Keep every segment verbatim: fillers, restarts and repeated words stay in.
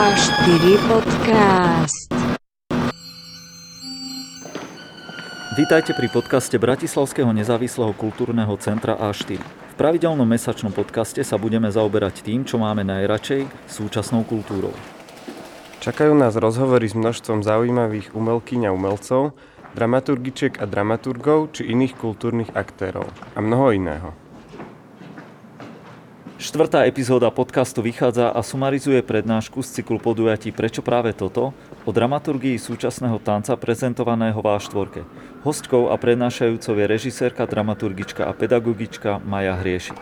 vé á štyri podcast. Vítajte pri podcaste Bratislavského nezávislého kultúrneho centra á štyri. V pravidelnom mesačnom podcaste sa budeme zaoberať tým, čo máme najradšej, súčasnou kultúrou. Čakajú nás rozhovory s množstvom zaujímavých umelkyň a umelcov, dramaturgičiek a dramaturgov či iných kultúrnych aktérov a mnoho iného. Štvrtá epizóda podcastu vychádza a sumarizuje prednášku z cyklu podujatí Prečo práve toto? O dramaturgii súčasného tanca prezentovaného v á štyri. Hostkou a prednášajúcou je režisérka, dramaturgička a pedagogička Maja Hriešik.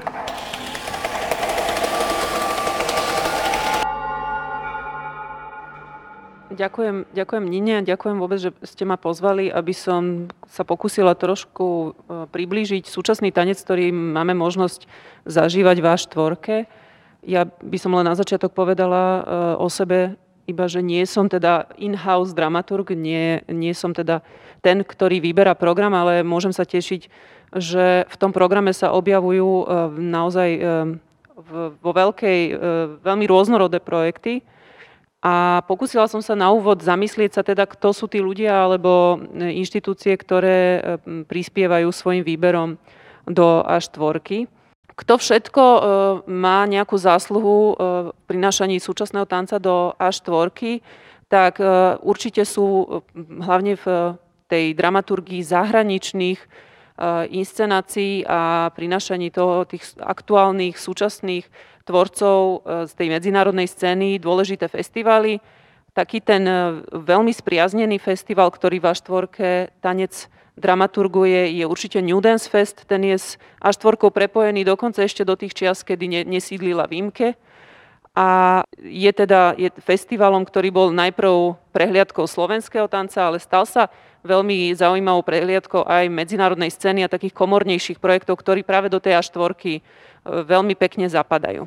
Ďakujem, ďakujem Nine, ďakujem vôbec, že ste ma pozvali, aby som sa pokúsila trošku priblížiť súčasný tanec, ktorý máme možnosť zažívať v á štyri. Ja by som len na začiatok povedala o sebe, iba že nie som teda in-house dramaturg, nie, nie som teda ten, ktorý vyberá program, ale môžem sa tešiť, že v tom programe sa objavujú naozaj vo veľkej, veľmi rôznorodé projekty. A pokúsila som sa na úvod zamyslieť sa teda, kto sú tí ľudia alebo inštitúcie, ktoré prispievajú svojim výberom do á štyri. Kto všetko má nejakú zásluhu v prinášaní súčasného tanca do á štyri, tak určite sú hlavne v tej dramaturgii zahraničných inscenácií a prinášaní toho tých aktuálnych, súčasných tvorcov z tej medzinárodnej scény, dôležité festivály. Taký ten veľmi spriaznený festival, ktorý v á štyri tanec dramaturguje, je určite New Dance Fest, ten je s á štyri prepojený dokonca ešte do tých čias, kedy nesídlila v Imke. A je teda je festivalom, ktorý bol najprv prehliadkou slovenského tanca, ale stal sa veľmi zaujímavou prehliadkou aj medzinárodnej scény a takých komornejších projektov, ktorí práve do tej á štyri veľmi pekne zapadajú.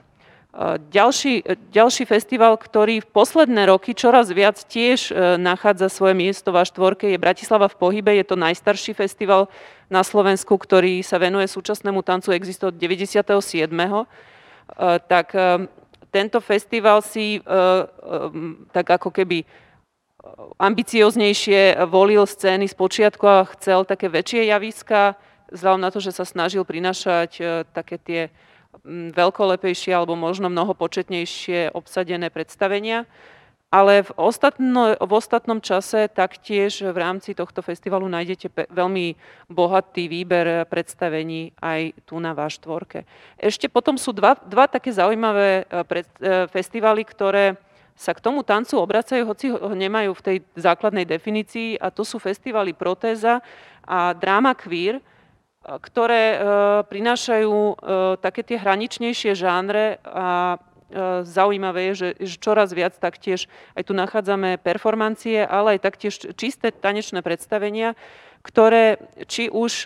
Ďalší, ďalší festival, ktorý v posledné roky čoraz viac tiež nachádza svoje miesto v á štyri, je Bratislava v pohybe. Je to najstarší festival na Slovensku, ktorý sa venuje súčasnému tancu, existuje od deväťdesiatsedem. Tak tento festival si tak ako keby ambicioznejšie volil scény z počiatku a chcel také väčšie javiska, vzhľadom na to, že sa snažil prinášať také tie veľkolepejšie alebo možno mnoho početnejšie obsadené predstavenia. Ale v, ostatno, v ostatnom čase taktiež v rámci tohto festivalu nájdete pe- veľmi bohatý výber predstavení aj tu na á štyri. Ešte potom sú dva, dva také zaujímavé pred, festivaly, ktoré sa k tomu tancu obracajú, hoci ho nemajú v tej základnej definícii, a to sú festivály Protéza a drama-kvír, ktoré e, prinášajú e, také tie hraničnejšie žánre a e, zaujímavé je, že, že čoraz viac taktiež aj tu nachádzame performancie, ale aj taktiež čisté tanečné predstavenia, ktoré či už e,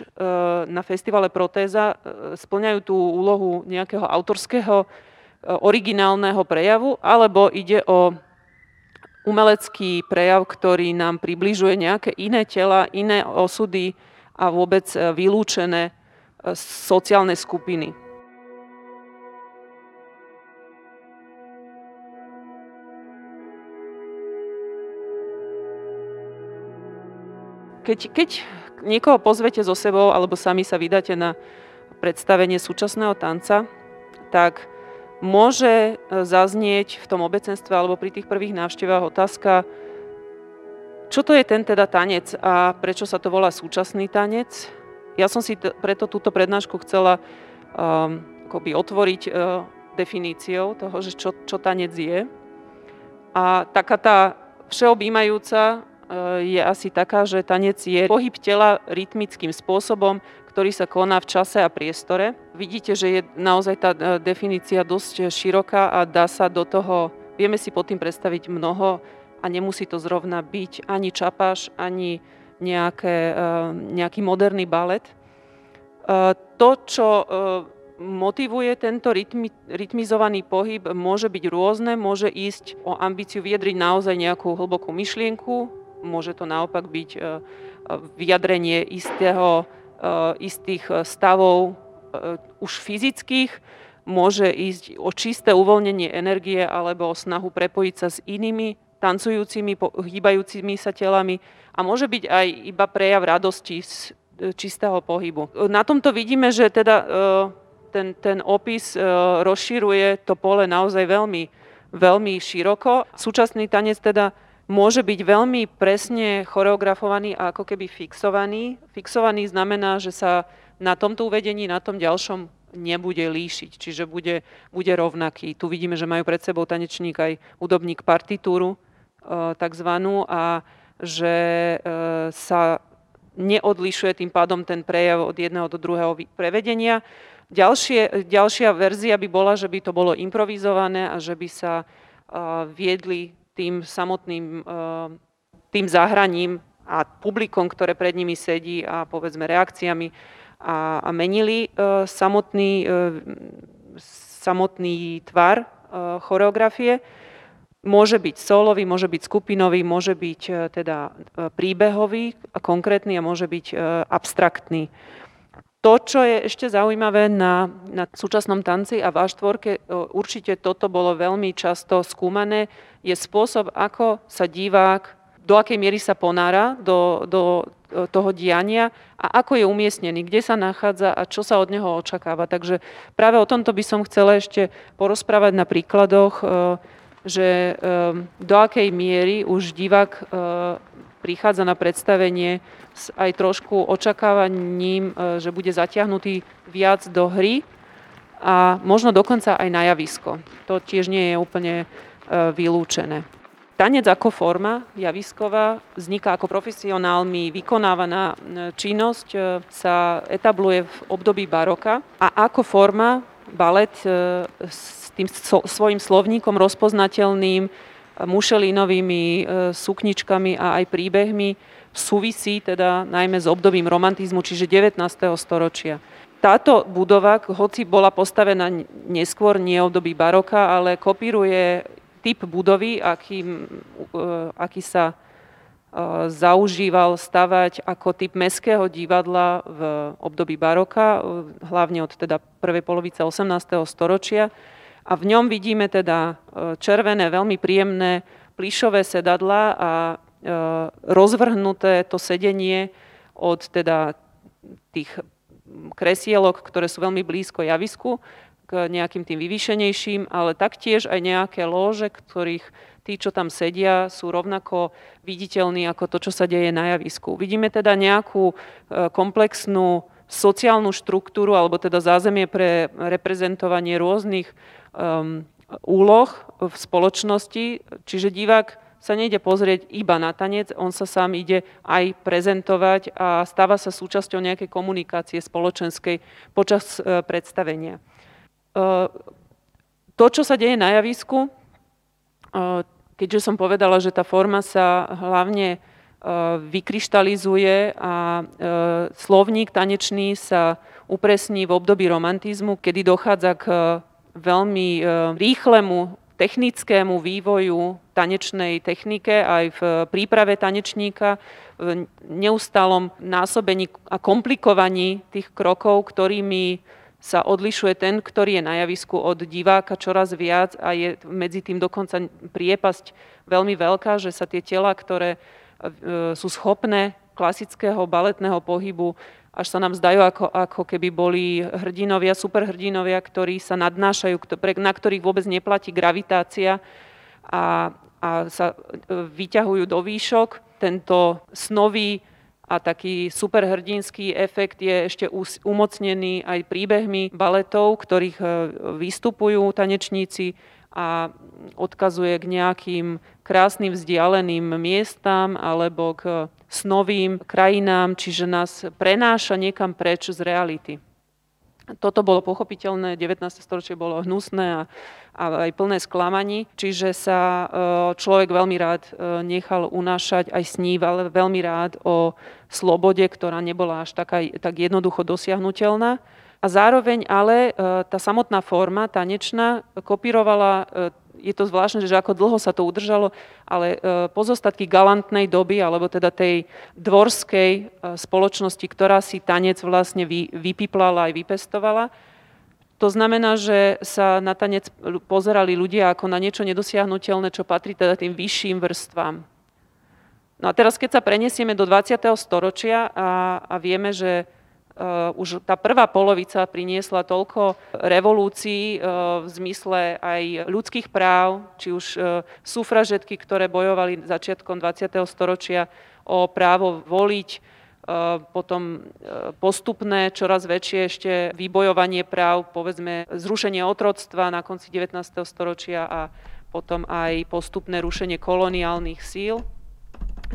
na festivale Protéza e, spĺňajú tú úlohu nejakého autorského originálneho prejavu, alebo ide o umelecký prejav, ktorý nám približuje nejaké iné tela, iné osudy a vôbec vylúčené sociálne skupiny. Keď, keď niekoho pozvete so sebou, alebo sami sa vydáte na predstavenie súčasného tanca, tak môže zaznieť v tom obecenstve alebo pri tých prvých návštevách otázka, čo to je ten teda tanec a prečo sa to volá súčasný tanec. Ja som si t- preto túto prednášku chcela um, akoby otvoriť uh, definíciou toho, že čo, čo tanec je. A taká tá všeobjímajúca uh, je asi taká, že tanec je pohyb tela rytmickým spôsobom, ktorý sa koná v čase a priestore. Vidíte, že je naozaj tá definícia dosť široká a dá sa do toho, vieme si pod tým predstaviť mnoho a nemusí to zrovna byť ani čapáš, ani nejaké, nejaký moderný balet. To, čo motivuje tento rytmi, rytmizovaný pohyb, môže byť rôzne, môže ísť o ambíciu vyjadriť naozaj nejakú hlbokú myšlienku, môže to naopak byť vyjadrenie istého istých stavov už fyzických, môže ísť o čisté uvoľnenie energie alebo o snahu prepojiť sa s inými tancujúcimi, hýbajúcimi sa telami a môže byť aj iba prejav radosti z čistého pohybu. Na tomto vidíme, že teda ten, ten opis rozširuje to pole naozaj veľmi, veľmi široko. Súčasný tanec teda môže byť veľmi presne choreografovaný a ako keby fixovaný. Fixovaný znamená, že sa na tomto uvedení, na tom ďalšom nebude líšiť, čiže bude, bude rovnaký. Tu vidíme, že majú pred sebou tanečník aj hudobník partitúru takzvanú a že sa neodlišuje tým pádom ten prejav od jedného do druhého prevedenia. Ďalšie, ďalšia verzia by bola, že by to bolo improvizované a že by sa viedli tým samotným tým zahraním a publikom, ktoré pred nimi sedí a povedzme reakciami a, a menili samotný, samotný tvar choreografie. Môže byť solový, môže byť skupinový, môže byť teda príbehový a konkrétny a môže byť abstraktný. To, čo je ešte zaujímavé na, na súčasnom tanci a v á štvorke, určite toto bolo veľmi často skúmané, je spôsob, ako sa divák, do akej miery sa ponára do, do toho diania a ako je umiestnený, kde sa nachádza a čo sa od neho očakáva. Takže práve o tomto by som chcela ešte porozprávať na príkladoch, že do akej miery už divák prichádza na predstavenie s aj trošku očakávaním, že bude zatiahnutý viac do hry a možno dokonca aj na javisko. To tiež nie je úplne vylúčené. Tanec ako forma javisková vzniká ako profesionálmi vykonávaná činnosť, sa etabluje v období baroka a ako forma balet s tým svojím slovníkom rozpoznateľným mušelinovými sukničkami a aj príbehmi v súvisí teda najmä s obdobím romantizmu, čiže devätnásteho storočia. Táto budova, hoci bola postavená neskôr, nie v období baroka, ale kopíruje typ budovy, aký, aký sa zaužíval stavať ako typ mestského divadla v období baroka, hlavne od teda prvej polovice osemnásteho storočia. A v ňom vidíme teda červené, veľmi príjemné plyšové sedadlá a rozvrhnuté to sedenie od teda tých kresielok, ktoré sú veľmi blízko javisku, k nejakým tým vyvýšenejším, ale taktiež aj nejaké lóže, ktorých tí, čo tam sedia, sú rovnako viditeľní ako to, čo sa deje na javisku. Vidíme teda nejakú komplexnú sociálnu štruktúru, alebo teda zázemie pre reprezentovanie rôznych um, úloh v spoločnosti. Čiže divák sa nejde pozrieť iba na tanec, on sa sám ide aj prezentovať a stáva sa súčasťou nejakej komunikácie spoločenskej počas uh, predstavenia. Uh, to, čo sa deje na javisku, uh, keďže som povedala, že tá forma sa hlavne vykryštalizuje a slovník tanečný sa upresní v období romantizmu, kedy dochádza k veľmi rýchlemu technickému vývoju tanečnej technike aj v príprave tanečníka, v neustálom násobení a komplikovaní tých krokov, ktorými sa odlišuje ten, ktorý je na javisku od diváka čoraz viac a je medzi tým dokonca priepasť veľmi veľká, že sa tie tela, ktoré sú schopné klasického baletného pohybu, až sa nám zdajú, ako, ako keby boli hrdinovia, superhrdinovia, ktorí sa nadnášajú, na ktorých vôbec neplatí gravitácia a, a sa vyťahujú do výšok. Tento snový a taký superhrdinský efekt je ešte umocnený aj príbehmi baletov, ktorých vystupujú tanečníci a odkazuje k nejakým krásnym vzdialeným miestam alebo k snovým krajinám, čiže nás prenáša niekam preč z reality. Toto bolo pochopiteľné, devätnáste storočie bolo hnusné a, a aj plné sklamaní, čiže sa človek veľmi rád nechal unášať, aj sníval veľmi rád o slobode, ktorá nebola až taká, tak jednoducho dosiahnuteľná. A zároveň ale tá samotná forma tanečná kopírovala, je to zvláštne, že ako dlho sa to udržalo, ale pozostatky galantnej doby, alebo teda tej dvorskej spoločnosti, ktorá si tanec vlastne vypiplala aj vypestovala. To znamená, že sa na tanec pozerali ľudia ako na niečo nedosiahnuteľné, čo patrí teda tým vyšším vrstvám. No a teraz, keď sa prenesieme do dvadsiateho storočia a, a vieme, že uh, už tá prvá polovica priniesla toľko revolúcií uh, v zmysle aj ľudských práv, či už uh, sufražetky, ktoré bojovali začiatkom dvadsiateho storočia o právo voliť, potom postupné, čoraz väčšie ešte vybojovanie práv, povedzme zrušenie otroctva na konci devätnásteho storočia a potom aj postupné rušenie koloniálnych síl,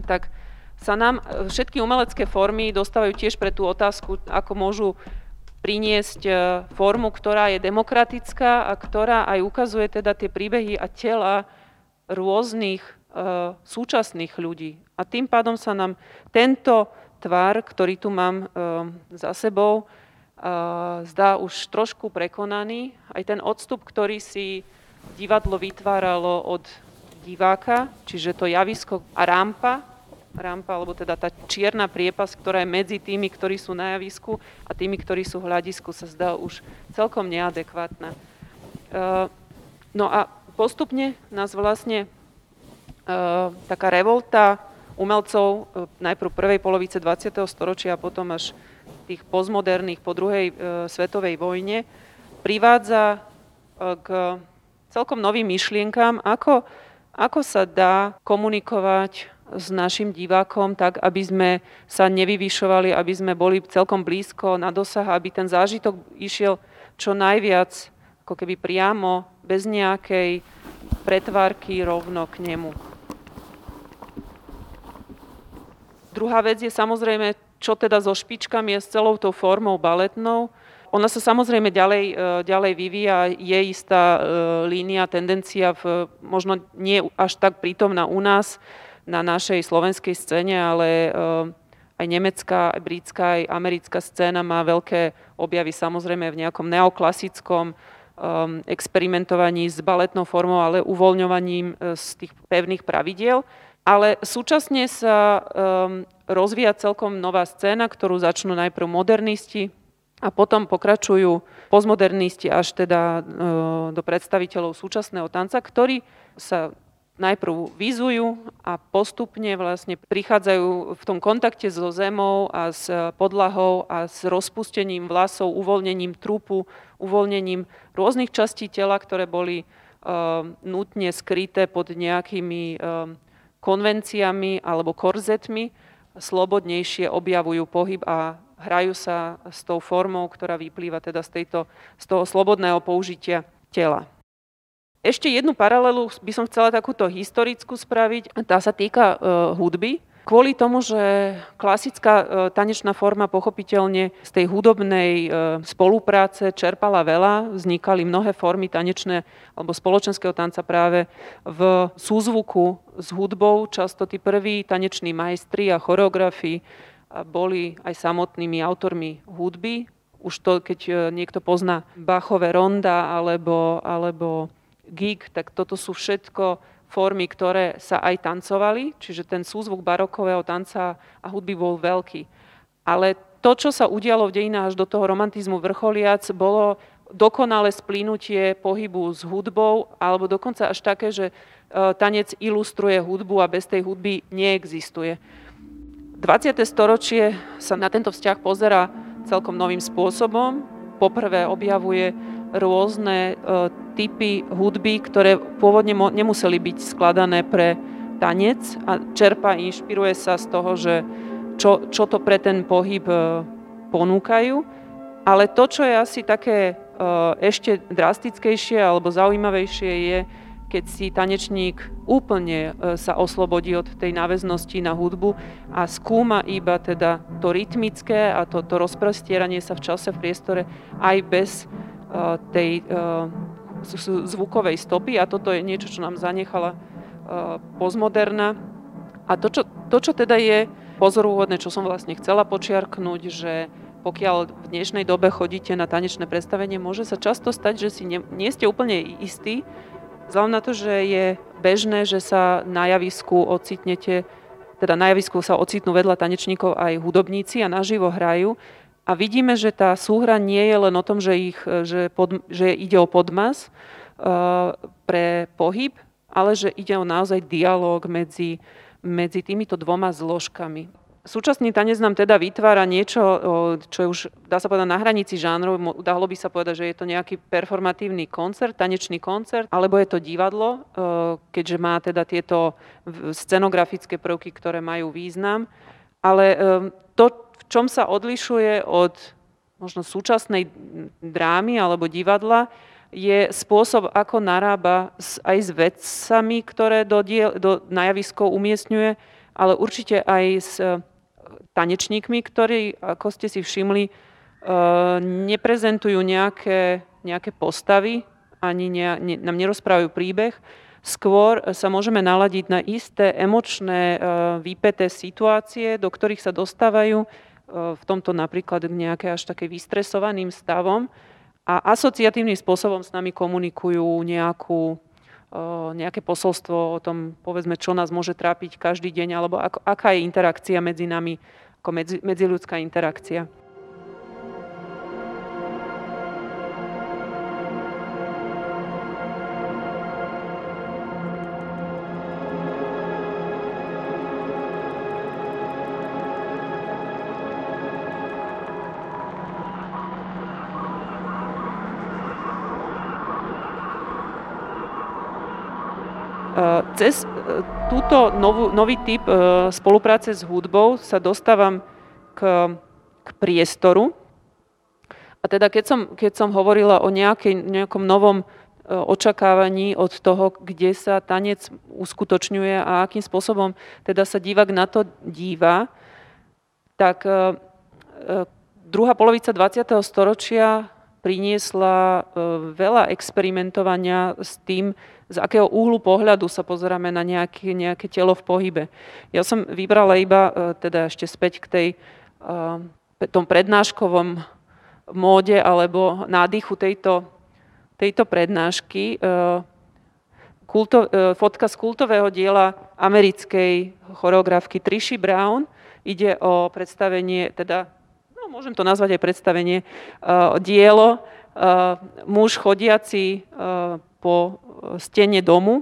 tak sa nám všetky umelecké formy dostávajú tiež pre tú otázku, ako môžu priniesť formu, ktorá je demokratická a ktorá aj ukazuje teda tie príbehy a tela rôznych uh, súčasných ľudí. A tým pádom sa nám tento tvar, ktorý tu mám za sebou, zdá už trošku prekonaný. Aj ten odstup, ktorý si divadlo vytváralo od diváka, čiže to javisko a rampa, rampa, alebo teda tá čierna priepas, ktorá je medzi tými, ktorí sú na javisku a tými, ktorí sú v hľadisku, sa zdá už celkom neadekvátna. No a postupne nás vlastne taká revolta umelcov najprv prvej polovice dvadsiateho storočia a potom až tých postmoderných po druhej e, svetovej vojne privádza k celkom novým myšlienkám, ako, ako sa dá komunikovať s našim divákom tak, aby sme sa nevyvyšovali, aby sme boli celkom blízko na dosah, aby ten zážitok išiel čo najviac, ako keby priamo, bez nejakej pretvárky rovno k nemu. Druhá vec je samozrejme, čo teda so špičkami a s celou tou formou baletnou. Ona sa samozrejme ďalej, ďalej vyvíja, je istá línia, tendencia, v, možno nie až tak prítomná u nás, na našej slovenskej scéne, ale aj nemecká, aj britská, aj americká scéna má veľké objavy samozrejme v nejakom neoklasickom experimentovaní s baletnou formou, ale uvoľňovaním z tých pevných pravidiel. Ale súčasne sa um, rozvíja celkom nová scéna, ktorú začnú najprv modernisti a potom pokračujú postmodernisti až teda uh, do predstaviteľov súčasného tanca, ktorí sa najprv vizujú a postupne vlastne prichádzajú v tom kontakte so zemou a s podlahou a s rozpustením vlasov, uvoľnením trupu, uvoľnením rôznych častí tela, ktoré boli uh, nutne skryté pod nejakými uh, konvenciami alebo korzetmi, slobodnejšie objavujú pohyb a hrajú sa s tou formou, ktorá vyplýva teda z, tejto, z toho slobodného použitia tela. Ešte jednu paralelu by som chcela takúto historickú spraviť. Tá sa týka e, hudby. Kvôli tomu, že klasická e, tanečná forma pochopiteľne z tej hudobnej e, spolupráce čerpala veľa, vznikali mnohé formy tanečné alebo spoločenského tanca práve v súzvuku s hudbou. Často tí prví taneční majstri a choreografi boli aj samotnými autormi hudby. Už to, keď niekto pozná Bachové ronda alebo, alebo gig, tak toto sú všetko formy, ktoré sa aj tancovali, čiže ten súzvuk barokového tanca a hudby bol veľký. Ale to, čo sa udialo v dejinách až do toho romantizmu vrcholiac, bolo dokonalé splynutie pohybu s hudbou, alebo dokonca až také, že tanec ilustruje hudbu a bez tej hudby neexistuje. dvadsiate storočie sa na tento vzťah pozerá celkom novým spôsobom. Poprvé objavuje rôzne typy hudby, ktoré pôvodne nemuseli byť skladané pre tanec a čerpa, inšpiruje sa z toho, že čo, čo to pre ten pohyb ponúkajú. Ale to, čo je asi také ešte drastickejšie alebo zaujímavejšie je, keď si tanečník úplne sa oslobodí od tej náväznosti na hudbu a skúma iba teda to rytmické a to, to rozprestieranie sa v čase, v priestore aj bez tej zvukovej stopy a toto je niečo, čo nám zanechala postmoderna. A to čo, to, čo teda je pozoruhodné, čo som vlastne chcela počiarknúť, že pokiaľ v dnešnej dobe chodíte na tanečné predstavenie, môže sa často stať, že si ne, nie ste úplne istí, vzhľadom na to, že je bežné, že sa na javisku ocitnete, teda na javisku sa ocitnú vedľa tanečníkov aj hudobníci a naživo hrajú. A vidíme, že tá súhra nie je len o tom, že, ich, že, pod, že ide o podmas uh, pre pohyb, ale že ide o naozaj dialóg medzi, medzi týmito dvoma zložkami. Súčasný tanec nám teda vytvára niečo, čo je už, dá sa povedať, na hranici žánrov. Dalo by sa povedať, že je to nejaký performatívny koncert, tanečný koncert, alebo je to divadlo, keďže má teda tieto scenografické prvky, ktoré majú význam. Ale to, v čom sa odlišuje od možno súčasnej drámy alebo divadla, je spôsob, ako narába aj s vecami, ktoré do, diel, do, na javisko umiestňuje, ale určite aj s tanečníkmi, ktorí, ako ste si všimli, neprezentujú nejaké, nejaké postavy, ani ne, ne, nám nerozprávajú príbeh. Skôr sa môžeme naladiť na isté emočné výpäté situácie, do ktorých sa dostávajú, v tomto napríklad nejaké až také vystresovaným stavom, a asociatívnym spôsobom s nami komunikujú nejakú nejaké posolstvo o tom, povedzme, čo nás môže trápiť každý deň, alebo ako, aká je interakcia medzi nami, ako medzi, medziľudská interakcia. Cez túto novú, nový typ spolupráce s hudbou sa dostávam k, k priestoru. A teda keď som, keď som hovorila o nejakej, nejakom novom očakávaní od toho, kde sa tanec uskutočňuje a akým spôsobom teda sa divák na to díva, tak druhá polovica dvadsiateho storočia priniesla veľa experimentovania s tým, z akého úhlu pohľadu sa pozeráme na nejaké, nejaké telo v pohybe. Ja som vybrala iba, teda ešte späť k tej, tom prednáškovom móde alebo nádychu tejto, tejto prednášky, kulto, fotka z kultového diela americkej choreografky Trishy Brown. Ide o predstavenie, teda, no, môžem to nazvať aj predstavenie, dielo muž chodiaci po stene domu,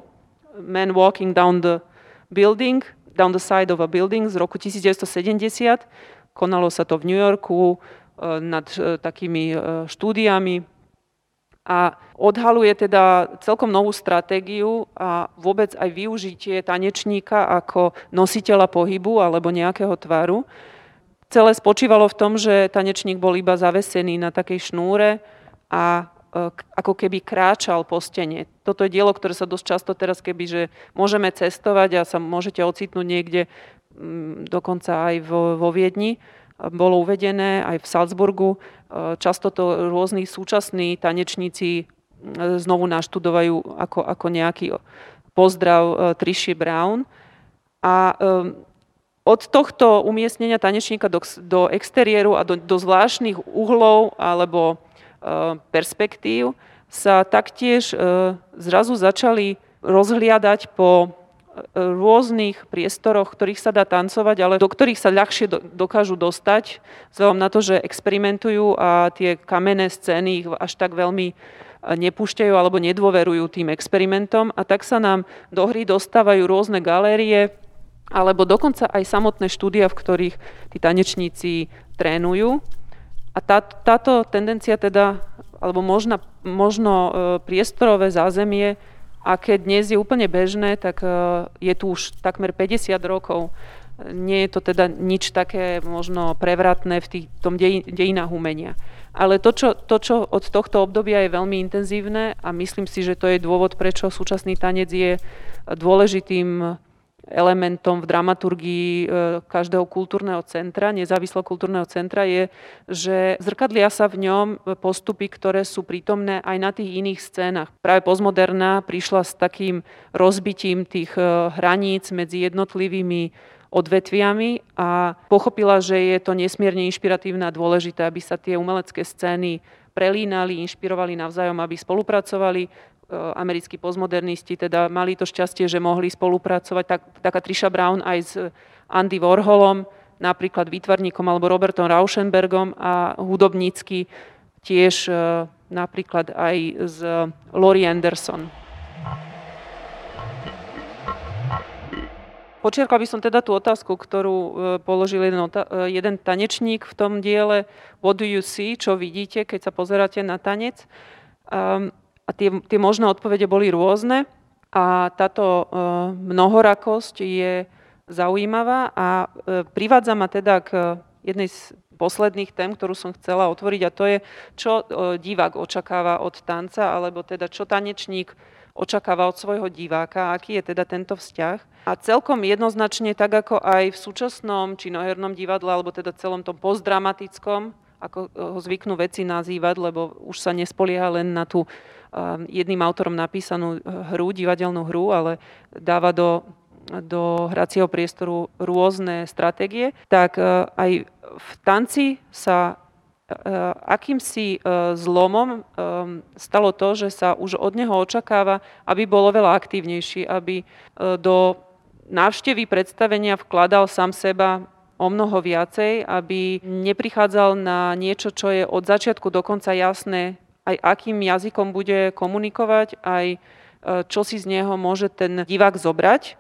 Man Walking Down the Building, Down the Side of a Building, z roku devätnásťsedemdesiat. Konalo sa to v New Yorku nad takými štúdiami a odhaluje teda celkom novú stratégiu a vôbec aj využitie tanečníka ako nositeľa pohybu alebo nejakého tvaru. Celé spočívalo v tom, že tanečník bol iba zavesený na takej šnúre a ako keby kráčal po stene. Toto je dielo, ktoré sa dosť často teraz keby, že môžeme cestovať a sa môžete ocitnúť niekde, dokonca aj vo, vo Viedni. Bolo uvedené aj v Salzburgu. Často to rôzni súčasní tanečníci znovu naštudovajú ako, ako nejaký pozdrav Trishy Brown. A od tohto umiestnenia tanečníka do, do exteriéru a do, do zvláštnych uhlov alebo perspektív sa taktiež zrazu začali rozhliadať po rôznych priestoroch, ktorých sa dá tancovať, ale do ktorých sa ľahšie dokážu dostať, vzhľadom na to, že experimentujú a tie kamenné scény ich až tak veľmi nepúšťajú alebo nedôverujú tým experimentom, a tak sa nám do hry dostávajú rôzne galérie alebo dokonca aj samotné štúdia, v ktorých tí tanečníci trénujú. A tá, táto tendencia teda, alebo možno, možno priestorové zázemie, aké dnes je úplne bežné, tak je tu už takmer päťdesiat rokov. Nie je to teda nič také možno prevratné v tých, tom dej, dejinách umenia. Ale to čo, to, čo od tohto obdobia je veľmi intenzívne, a myslím si, že to je dôvod, prečo súčasný tanec je dôležitým elementom v dramaturgii každého kultúrneho centra, nezávislého kultúrneho centra, je, že zrkadlia sa v ňom postupy, ktoré sú prítomné aj na tých iných scénach. Práve postmoderná prišla s takým rozbitím tých hraníc medzi jednotlivými odvetviami a pochopila, že je to nesmierne inšpiratívne a dôležité, aby sa tie umelecké scény prelínali, inšpirovali navzájom, aby spolupracovali. Americkí postmodernisti teda mali to šťastie, že mohli spolupracovať tak, taká Trisha Brown aj s Andy Warholom, napríklad výtvarníkom alebo Robertom Rauschenbergom a hudobnícky tiež napríklad aj z Laurie Anderson. Počiarkla by som teda tú otázku, ktorú položil jeden, jeden tanečník v tom diele What do you see? Čo vidíte, keď sa pozeráte na tanec? A tie, tie možné odpovede boli rôzne a táto mnohorakosť je zaujímavá a privádza ma teda k jednej z posledných tém, ktorú som chcela otvoriť, a to je, čo divák očakáva od tanca, alebo teda čo tanečník očakáva od svojho diváka, aký je teda tento vzťah. A celkom jednoznačne, tak ako aj v súčasnom činohernom divadle, alebo teda celom tom postdramatickom, ako ho zvyknú veci nazývať, lebo už sa nespolieha len na tú jedným autorom napísanú hru, divadelnú hru, ale dáva do, do hracieho priestoru rôzne stratégie, tak aj v tanci sa akýmsi zlomom stalo to, že sa už od neho očakáva, aby bol oveľa aktívnejší, aby do návštevy predstavenia vkladal sám seba o mnoho viacej, aby neprichádzal na niečo, čo je od začiatku do konca jasné, aj akým jazykom bude komunikovať, aj čo si z neho môže ten divák zobrať.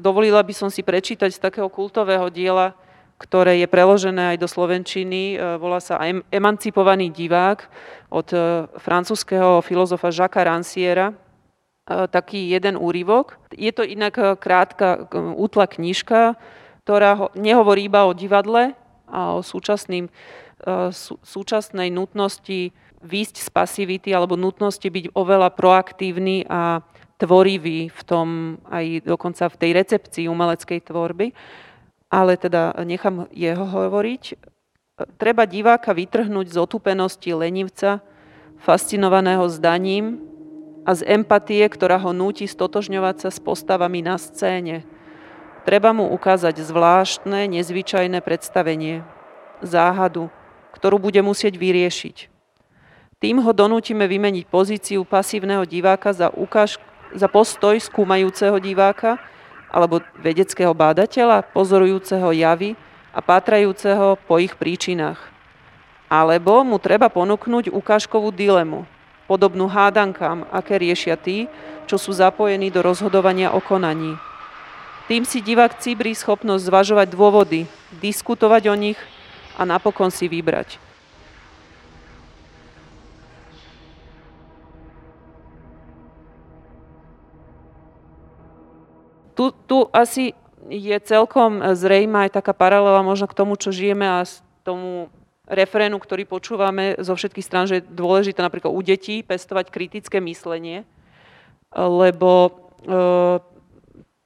Dovolila by som si prečítať z takého kultového diela, ktoré je preložené aj do slovenčiny, volá sa Emancipovaný divák od francúzského filozofa Jacques Rancièra, taký jeden úryvok. Je to inak krátka, útla knižka, ktorá nehovorí iba o divadle a o súčasným, súčasnej nutnosti výjsť z pasivity alebo nutnosti byť oveľa proaktívny a tvorivý v tom, aj dokonca v tej recepcii umeleckej tvorby. Ale teda nechám jeho hovoriť. Treba diváka vytrhnúť z otúpenosti lenivca, fascinovaného zdaním a z empatie, ktorá ho núti stotožňovať sa s postavami na scéne. Treba mu ukázať zvláštne, nezvyčajné predstavenie, záhadu, ktorú bude musieť vyriešiť. Tým ho donútime vymeniť pozíciu pasívneho diváka za, ukáž- za postoj skúmajúceho diváka, alebo vedeckého bádateľa, pozorujúceho javy a pátrajúceho po ich príčinách. Alebo mu treba ponúknuť ukážkovú dilemu, podobnú hádankám, aké riešia tí, čo sú zapojení do rozhodovania o konaní. Tým si divák cibrí schopnosť zvažovať dôvody, diskutovať o nich a napokon si vybrať. Tu, tu asi je celkom zrejma aj taká paralela možno k tomu, čo žijeme a tomu refrénu, ktorý počúvame zo všetkých strán, že je dôležité napríklad u detí pestovať kritické myslenie, lebo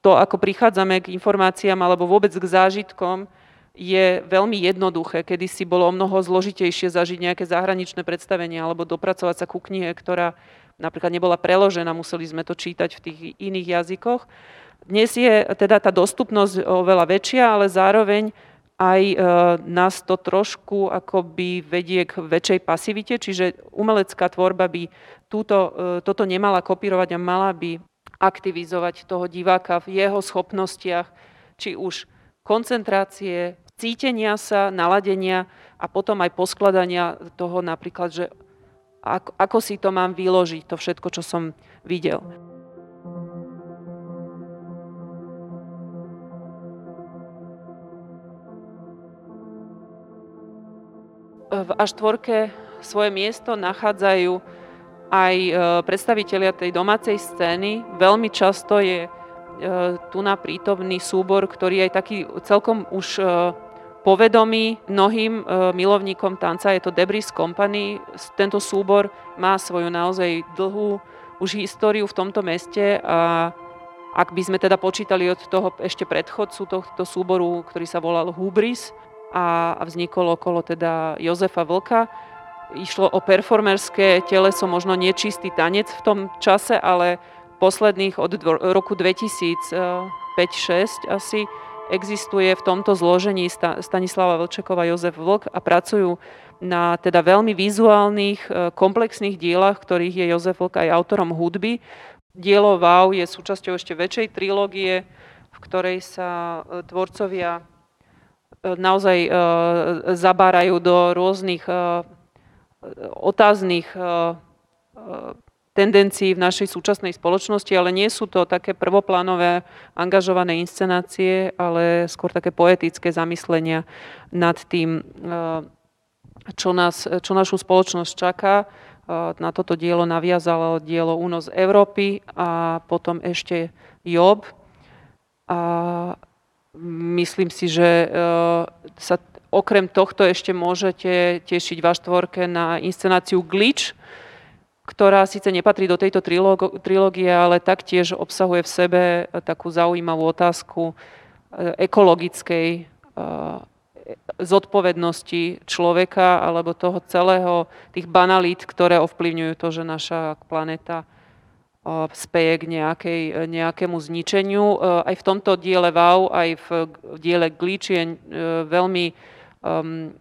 to, ako prichádzame k informáciám alebo vôbec k zážitkom, je veľmi jednoduché. Kedysi bolo o mnoho zložitejšie zažiť nejaké zahraničné predstavenie alebo dopracovať sa ku knihe, ktorá napríklad nebola preložená, museli sme to čítať v tých iných jazykoch. Dnes je teda tá dostupnosť oveľa väčšia, ale zároveň aj e, nás to trošku akoby vedie k väčšej pasivite, čiže umelecká tvorba by túto, e, toto nemala kopírovať a mala by aktivizovať toho diváka v jeho schopnostiach, či už koncentrácie, cítenia sa, naladenia a potom aj poskladania toho napríklad, že ako, ako si to mám vyložiť, to všetko, čo som videl. V á štvorke svoje miesto nachádzajú aj predstavitelia tej domácej scény. Veľmi často je tu na prítomný súbor, ktorý je taký celkom už povedomý mnohým milovníkom tanca. Je to Debris Company. Tento súbor má svoju naozaj dlhú už históriu v tomto meste a ak by sme teda počítali od toho ešte predchodcu tohto súboru, ktorý sa volal Hubris, a vznikol okolo teda Jozefa Vlka. Išlo o performerské teleso, možno nečistý tanec v tom čase, ale posledných od roku dvetisícpäť šesť asi existuje v tomto zložení Stanislava Vlčeková, Jozef Vlk a pracujú na teda veľmi vizuálnych, komplexných dielach, ktorých je Jozef Vlk aj autorom hudby. Dielo VAU je súčasťou ešte väčšej trilógie, v ktorej sa tvorcovia naozaj zabárajú do rôznych otáznych tendencií v našej súčasnej spoločnosti, ale nie sú to také prvoplánové angažované inscenácie, ale skôr také poetické zamyslenia nad tým, čo, nás, čo našu spoločnosť čaká. Na toto dielo naviazalo dielo Únos Európy a potom ešte Job. A myslím si, že sa okrem tohto ešte môžete tešiť v štvorke na inscenáciu Glitch, ktorá síce nepatrí do tejto trilógie, ale taktiež obsahuje v sebe takú zaujímavú otázku ekologickej zodpovednosti človeka alebo toho celého, tých banalít, ktoré ovplyvňujú to, že naša planéta speje k nejakej, nejakému zničeniu. Aj v tomto diele vé á ú, aj v diele Glitch je veľmi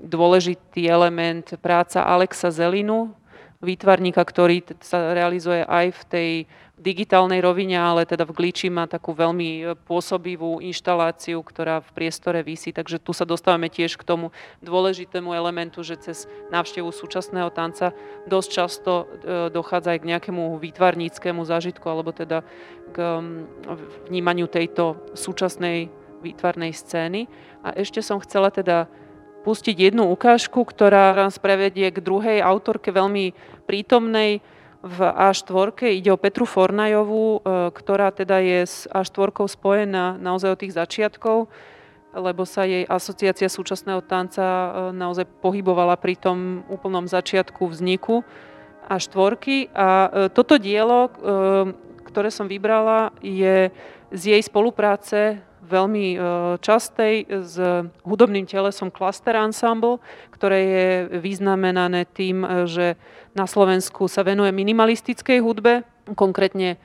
dôležitý element práca Alexa Zelinu, výtvarníka, ktorý sa realizuje aj v tej digitálnej rovine, ale teda v Glitchi má takú veľmi pôsobivú inštaláciu, ktorá v priestore visí, takže tu sa dostávame tiež k tomu dôležitému elementu, že cez návštevu súčasného tanca dosť často dochádza aj k nejakému výtvarníckému zážitku, alebo teda k vnímaniu tejto súčasnej výtvarnej scény. A ešte som chcela teda pustiť jednu ukážku, ktorá nás prevedie k druhej autorke veľmi prítomnej v á štvorke. Ide o Petru Fornajovú, ktorá teda je s á štvorkou spojená naozaj od tých začiatkov, lebo sa jej asociácia súčasného tanca naozaj pohybovala pri tom úplnom začiatku vzniku á štvorky. A toto dielo, ktoré som vybrala, je z jej spolupráce veľmi častej s hudobným telesom Cluster Ensemble, ktoré je vyznamenané tým, že na Slovensku sa venuje minimalistickej hudbe, konkrétne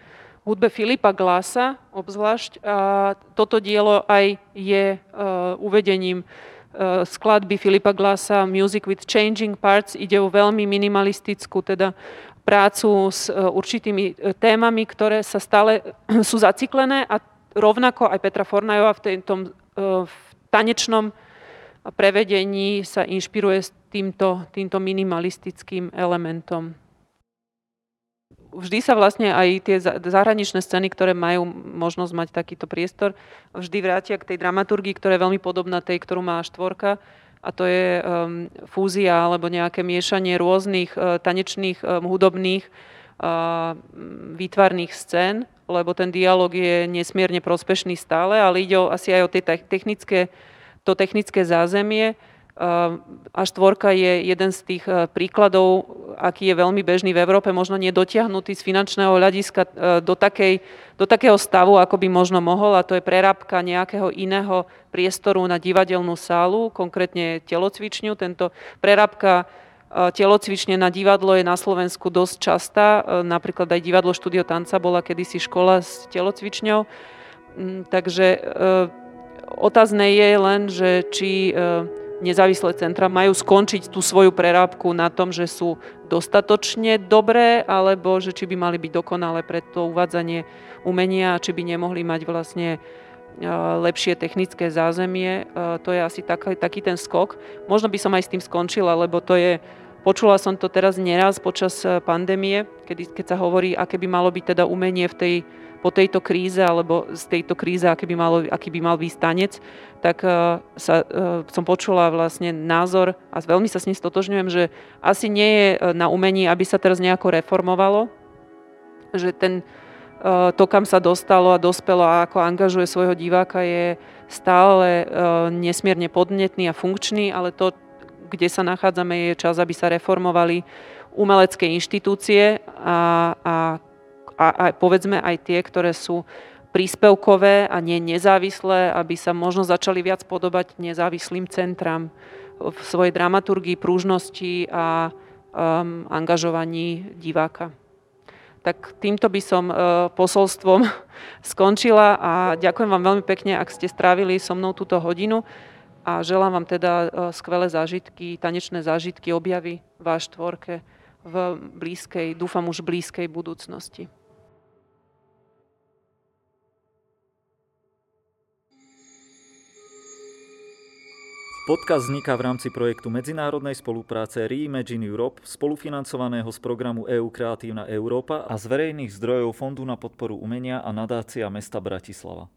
hudbe Philipa Glassa obzvlášť. A toto dielo aj je uvedením skladby Philipa Glassa Music with Changing Parts. Ide o veľmi minimalistickú teda prácu s určitými témami, ktoré sa stále sú zaciklené, a rovnako aj Petra Fornajová v tom v tanečnom prevedení sa inšpiruje s týmto, týmto minimalistickým elementom. Vždy sa vlastne aj tie zahraničné scény, ktoré majú možnosť mať takýto priestor, vždy vrátia k tej dramaturgii, ktorá je veľmi podobná tej, ktorú má štvorka, a to je fúzia alebo nejaké miešanie rôznych tanečných, hudobných, výtvarných scén, lebo ten dialog je nesmierne prospešný stále, ale ide asi aj o tie technické, to technické zázemie. A štvorka je jeden z tých príkladov, aký je veľmi bežný v Európe, možno nedotiahnutý z finančného hľadiska do, takej, do takého stavu, ako by možno mohol, a to je prerábka nejakého iného priestoru na divadelnú sálu, konkrétne telocvičňu. Tento prerábka telocvične na divadlo je na Slovensku dosť častá. Napríklad aj divadlo Štúdio tanca bola kedysi škola s telocvičňou. Takže otázne je len, že či nezávislé centra majú skončiť tú svoju prerábku na tom, že sú dostatočne dobré, alebo že či by mali byť dokonalé pre to uvádzanie umenia a či by nemohli mať vlastne lepšie technické zázemie. To je asi taký, taký ten skok. Možno by som aj s tým skončila, lebo to je, počula som to teraz neraz počas pandémie, keď, keď sa hovorí, aké by malo byť teda umenie v tej, po tejto kríze, alebo z tejto kríze, aký by, malo, aký by mal byť tanec, tak sa, som počula vlastne názor, a veľmi sa s ním stotožňujem, že asi nie je na umení, aby sa teraz nejako reformovalo, že ten to, kam sa dostalo a dospelo a ako angažuje svojho diváka, je stále nesmierne podnetný a funkčný, ale to, kde sa nachádzame, je čas, aby sa reformovali umelecké inštitúcie a, a, a, a povedzme aj tie, ktoré sú príspevkové a nie nezávislé, aby sa možno začali viac podobať nezávislým centram v svojej dramaturgii, pružnosti a um, angažovaní diváka. Tak týmto by som posolstvom skončila a ďakujem vám veľmi pekne, ak ste strávili so mnou túto hodinu, a želám vám teda skvelé zážitky, tanečné zážitky, objavy v á štvorke v blízkej, dúfam už blízkej budúcnosti. Podcast vzniká v rámci projektu medzinárodnej spolupráce Reimagine Europe, spolufinancovaného z programu é ú Kreatívna Európa a z verejných zdrojov Fondu na podporu umenia a nadácia mesta Bratislava.